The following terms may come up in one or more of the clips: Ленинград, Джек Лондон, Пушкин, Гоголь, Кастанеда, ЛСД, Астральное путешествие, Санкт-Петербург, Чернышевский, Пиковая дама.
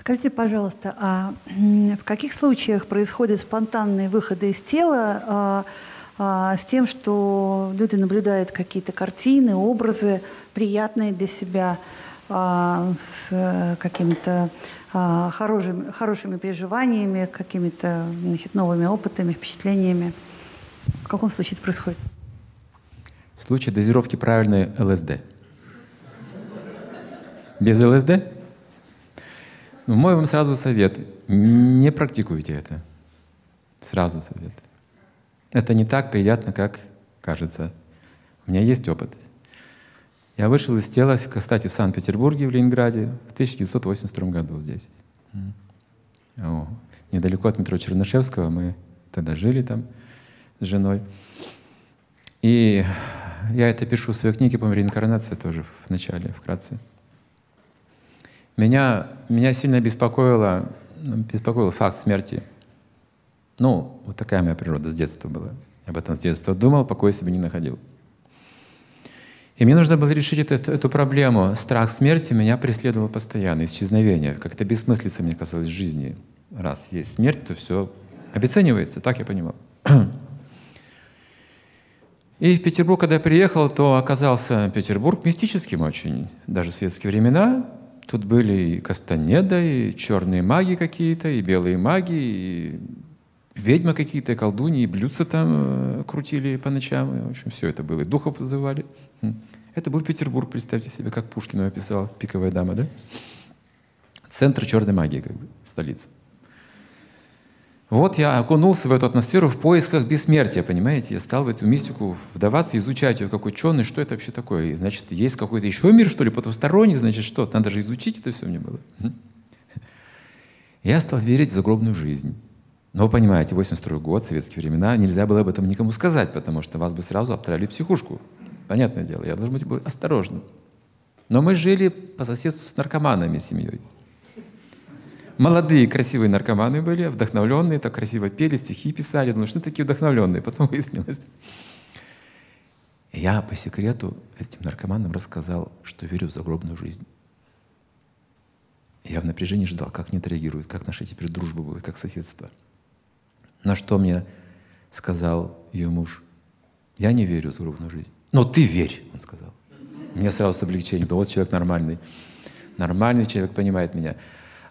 Скажите, пожалуйста, а в каких случаях происходят спонтанные выходы из тела с тем, что люди наблюдают какие-то картины, образы, приятные для себя, с какими-то хорошими переживаниями, какими-то новыми опытами, впечатлениями? В каком случае это происходит? В случае дозировки правильной ЛСД. Без ЛСД? Ну, мой вам сразу совет. Не практикуйте это. Сразу совет. Это не так приятно, как кажется. У меня есть опыт. Я вышел из тела, кстати, в Санкт-Петербурге, в Ленинграде, в 1982 году здесь. Недалеко от метро Чернышевского. Мы тогда жили там с женой. И я это пишу в своей книге, по-моему, «Реинкарнация» тоже в начале, вкратце. Меня сильно беспокоил факт смерти. Ну, вот такая моя природа с детства была. Я об этом с детства думал, покоя себе не находил. И мне нужно было решить эту проблему. Страх смерти меня преследовал постоянно, исчезновение. Как-то бессмыслица мне казалось в жизни. Раз есть смерть, то все обесценивается, так я понимал. И в Петербург, когда я приехал, то оказался Петербург мистическим очень, даже в советские времена. Тут были и Кастанеда, и черные маги какие-то, и белые маги, и ведьмы какие-то, и колдуньи, и блюдца там крутили по ночам. И, в общем, все это было. И духов вызывали. Это был Петербург, представьте себе, как Пушкин описал, «Пиковая дама», да? Центр черной магии, как бы, столица. Вот я окунулся в эту атмосферу в поисках бессмертия, понимаете? Я стал в эту мистику вдаваться, изучать ее как ученый, что это вообще такое. Значит, есть какой-то еще мир, что ли, потусторонний, значит, что? Надо же изучить это все мне было. Я стал верить в загробную жизнь. Но, понимаете, 82 год, советские времена, нельзя было об этом никому сказать, потому что вас бы сразу обтрали в психушку. Понятное дело, я должен быть осторожным. Но мы жили по соседству с наркоманами, семьей. Молодые, красивые наркоманы были, вдохновленные, так красиво пели, стихи писали. Ну, что такие вдохновленные? Потом выяснилось. Я по секрету этим наркоманам рассказал, что верю в загробную жизнь. Я в напряжении ждал, как они отреагируют, как наша теперь дружба будет, как соседство. На что мне сказал ее муж: я не верю в загробную жизнь. Но ты верь, он сказал. Мне сразу с облегчением, да вот человек нормальный. Нормальный человек, понимает меня.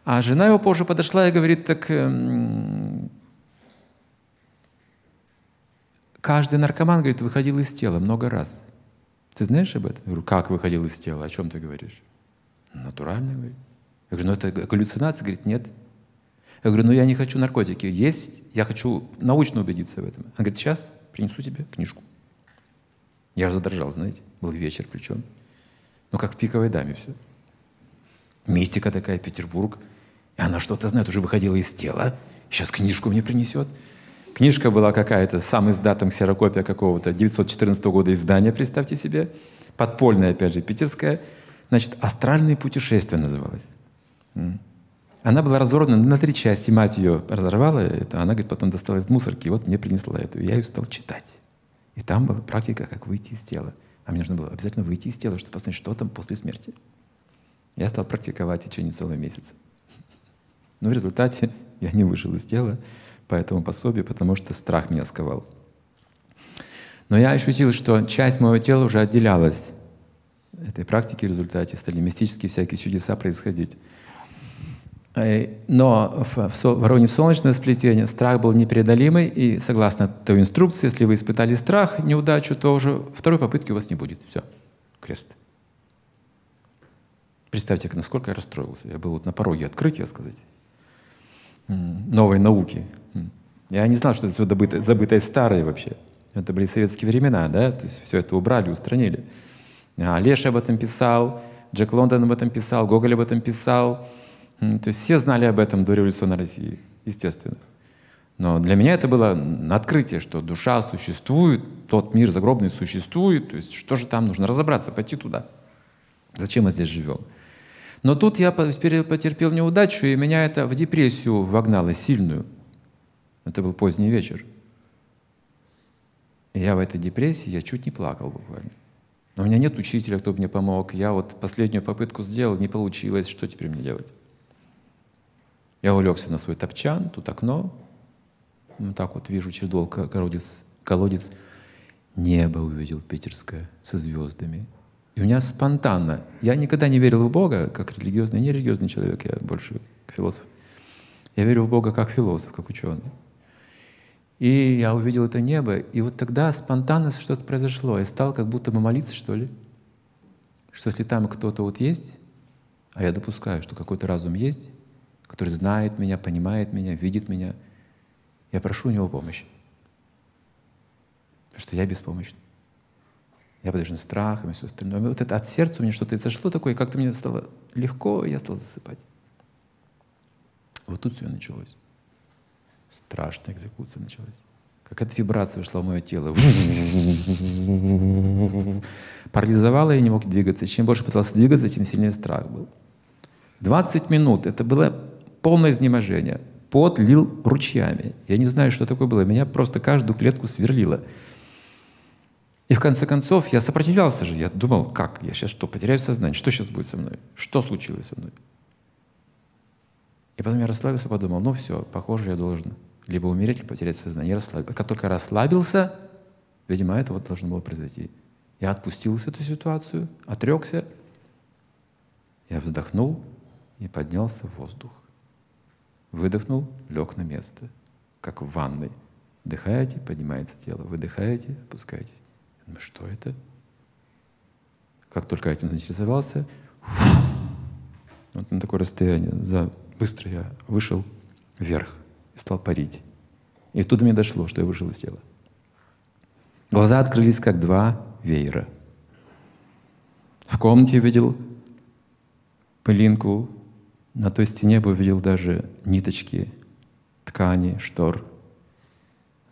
А жена его позже подошла и говорит: так каждый наркоман, говорит, выходил из тела много раз. Ты знаешь об этом? Я говорю: как выходил из тела? О чем ты говоришь? Натурально, говорит. Я говорю: ну это галлюцинация? Говорит: нет. Я говорю: ну я не хочу наркотики есть, я хочу научно убедиться в этом. Она говорит: сейчас принесу тебе книжку. Я же задрожал, знаете, был вечер причем. Ну как в «Пиковой даме» все. Мистика такая, Петербург. И она что-то знает, уже выходила из тела. Сейчас книжку мне принесет. Книжка была какая-то, сам издатом, ксерокопия какого-то 1914 года издания, представьте себе. Подпольная, опять же, питерская. Значит, «Астральное путешествие» называлось. Она была разорвана на 3 части. Мать ее разорвала. Она, говорит, потом достала из мусорки. И вот мне принесла эту. Я ее стал читать. И там была практика, как выйти из тела. А мне нужно было обязательно выйти из тела, чтобы посмотреть, что там после смерти. Я стал практиковать в течение целого месяца. Но в результате я не вышел из тела по этому пособию, потому что страх меня сковал. Но я ощутил, что часть моего тела уже отделялась этой практики, в результате стали мистические всякие чудеса происходить. Но в районе солнечного сплетения страх был непреодолимый, и согласно той инструкции, если вы испытали страх, неудачу, то уже второй попытки у вас не будет. Все, крест. Представьте, насколько я расстроился. Я был вот на пороге открытия, сказать, новой науки. Я не знал, что это все забытое старое вообще. Это были советские времена, да? То есть все это убрали, устранили. Леша об этом писал, Джек Лондон об этом писал, Гоголь об этом писал. То есть все знали об этом до революционной России, естественно. Но для меня это было открытие, что душа существует, тот мир загробный существует. То есть что же там? Нужно разобраться, пойти туда. Зачем мы здесь живем? Но тут я потерпел неудачу, и меня это в депрессию вогнало сильную. Это был поздний вечер. И я в этой депрессии, я чуть не плакал буквально. Но у меня нет учителя, кто бы мне помог. Я вот последнюю попытку сделал, не получилось. Что теперь мне делать? Я улегся на свой топчан, тут окно. Вот так вот вижу через долг колодец. Небо увидел питерское со звездами. И у меня спонтанно. Я никогда не верил в Бога как религиозный, не религиозный человек, я больше философ. Я верю в Бога как философ, как ученый. И я увидел это небо, и вот тогда спонтанно что-то произошло. Я стал как будто бы молиться, что ли, что если там кто-то вот есть, а я допускаю, что какой-то разум есть, который знает меня, понимает меня, видит меня, я прошу у него помощи. Потому что я беспомощен. Я подвержен страхам и все остальное. Вот это от сердца у меня что-то сошло такое, как-то мне стало легко, и я стал засыпать. Вот тут все началось. Страшная экзекуция началась. Какая-то вибрация вошла в мое тело. Парализовала, я не мог двигаться. Чем больше пытался двигаться, тем сильнее страх был. 20 минут. Это было полное изнеможение. Пот лил ручьями. Я не знаю, что такое было. Меня просто каждую клетку сверлило. И в конце концов я сопротивлялся же. Я думал, как? Я сейчас что, потеряю сознание? Что сейчас будет со мной? Что случилось со мной? И потом я расслабился и подумал, ну все, похоже, я должен либо умереть, либо потерять сознание. Я расслабился. Как только расслабился, видимо, это вот должно было произойти. Я отпустился эту ситуацию, отрекся, я вздохнул и поднялся в воздух. Выдохнул, лег на место, как в ванной. Вдыхаете, поднимается тело, выдыхаете, опускаетесь. Я думаю, что это? Как только этим заинтересовался, вот на такое расстояние, быстро я вышел вверх и стал парить. И оттуда мне дошло, что я вышел из тела. Глаза открылись, как два веера. В комнате увидел пылинку, на той стене бы увидел даже ниточки, ткани, штор.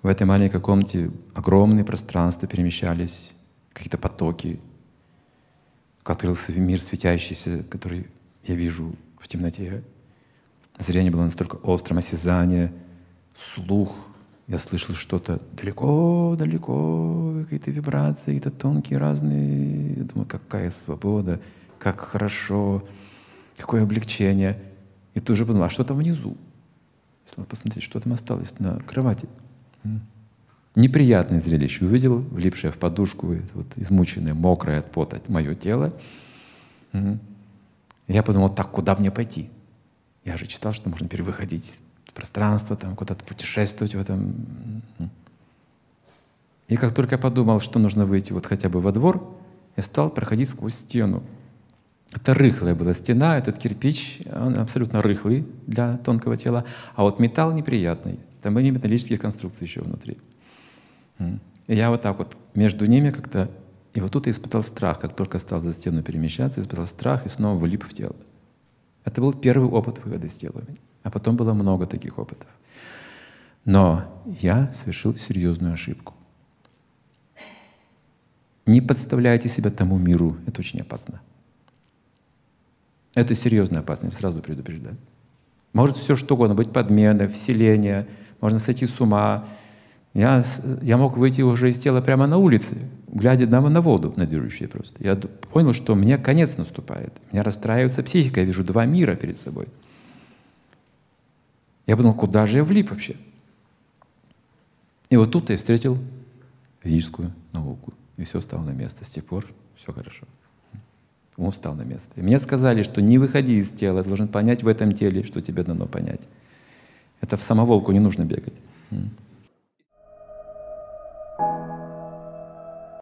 В этой маленькой комнате огромные пространства перемещались, какие-то потоки. Открылся мир светящийся, который я вижу в темноте. Зрение было настолько острым, осязание, слух. Я слышал что-то далеко-далеко, какие-то вибрации, какие-то тонкие разные. Я думаю, какая свобода, как хорошо, какое облегчение. И тут же подумал, а что там внизу? Если посмотреть, что там осталось на кровати. Неприятное зрелище увидел, влипшее в подушку, вот, измученное, мокрое от пота мое тело. Я подумал, так, куда мне пойти? Я же читал, что можно перевыходить в пространство, там, куда-то путешествовать в этом. И как только я подумал, что нужно выйти вот хотя бы во двор, я стал проходить сквозь стену. Это рыхлая была стена, этот кирпич, он абсолютно рыхлый для тонкого тела, а вот металл неприятный. Там были металлические конструкции еще внутри. И я вот так вот между ними как-то... И вот тут я испытал страх. Как только стал за стену перемещаться, испытал страх и снова влип в тело. Это был первый опыт выхода из тела. А потом было много таких опытов. Но я совершил серьезную ошибку. Не подставляйте себя тому миру. Это очень опасно. Это серьезная опасность, сразу предупреждаю. Может все что угодно быть, подмена, вселение, можно сойти с ума. Я мог выйти уже из тела прямо на улице, глядя на воду, на движущую просто. Я понял, что мне конец наступает. У меня расстраивается психика, я вижу два мира перед собой. Я подумал, куда же я влип вообще? И вот тут я встретил физическую науку. И все стало на место. С тех пор все хорошо. Он встал на место. И мне сказали, что не выходи из тела, ты должен понять в этом теле, что тебе дано понять. Это в самоволку не нужно бегать.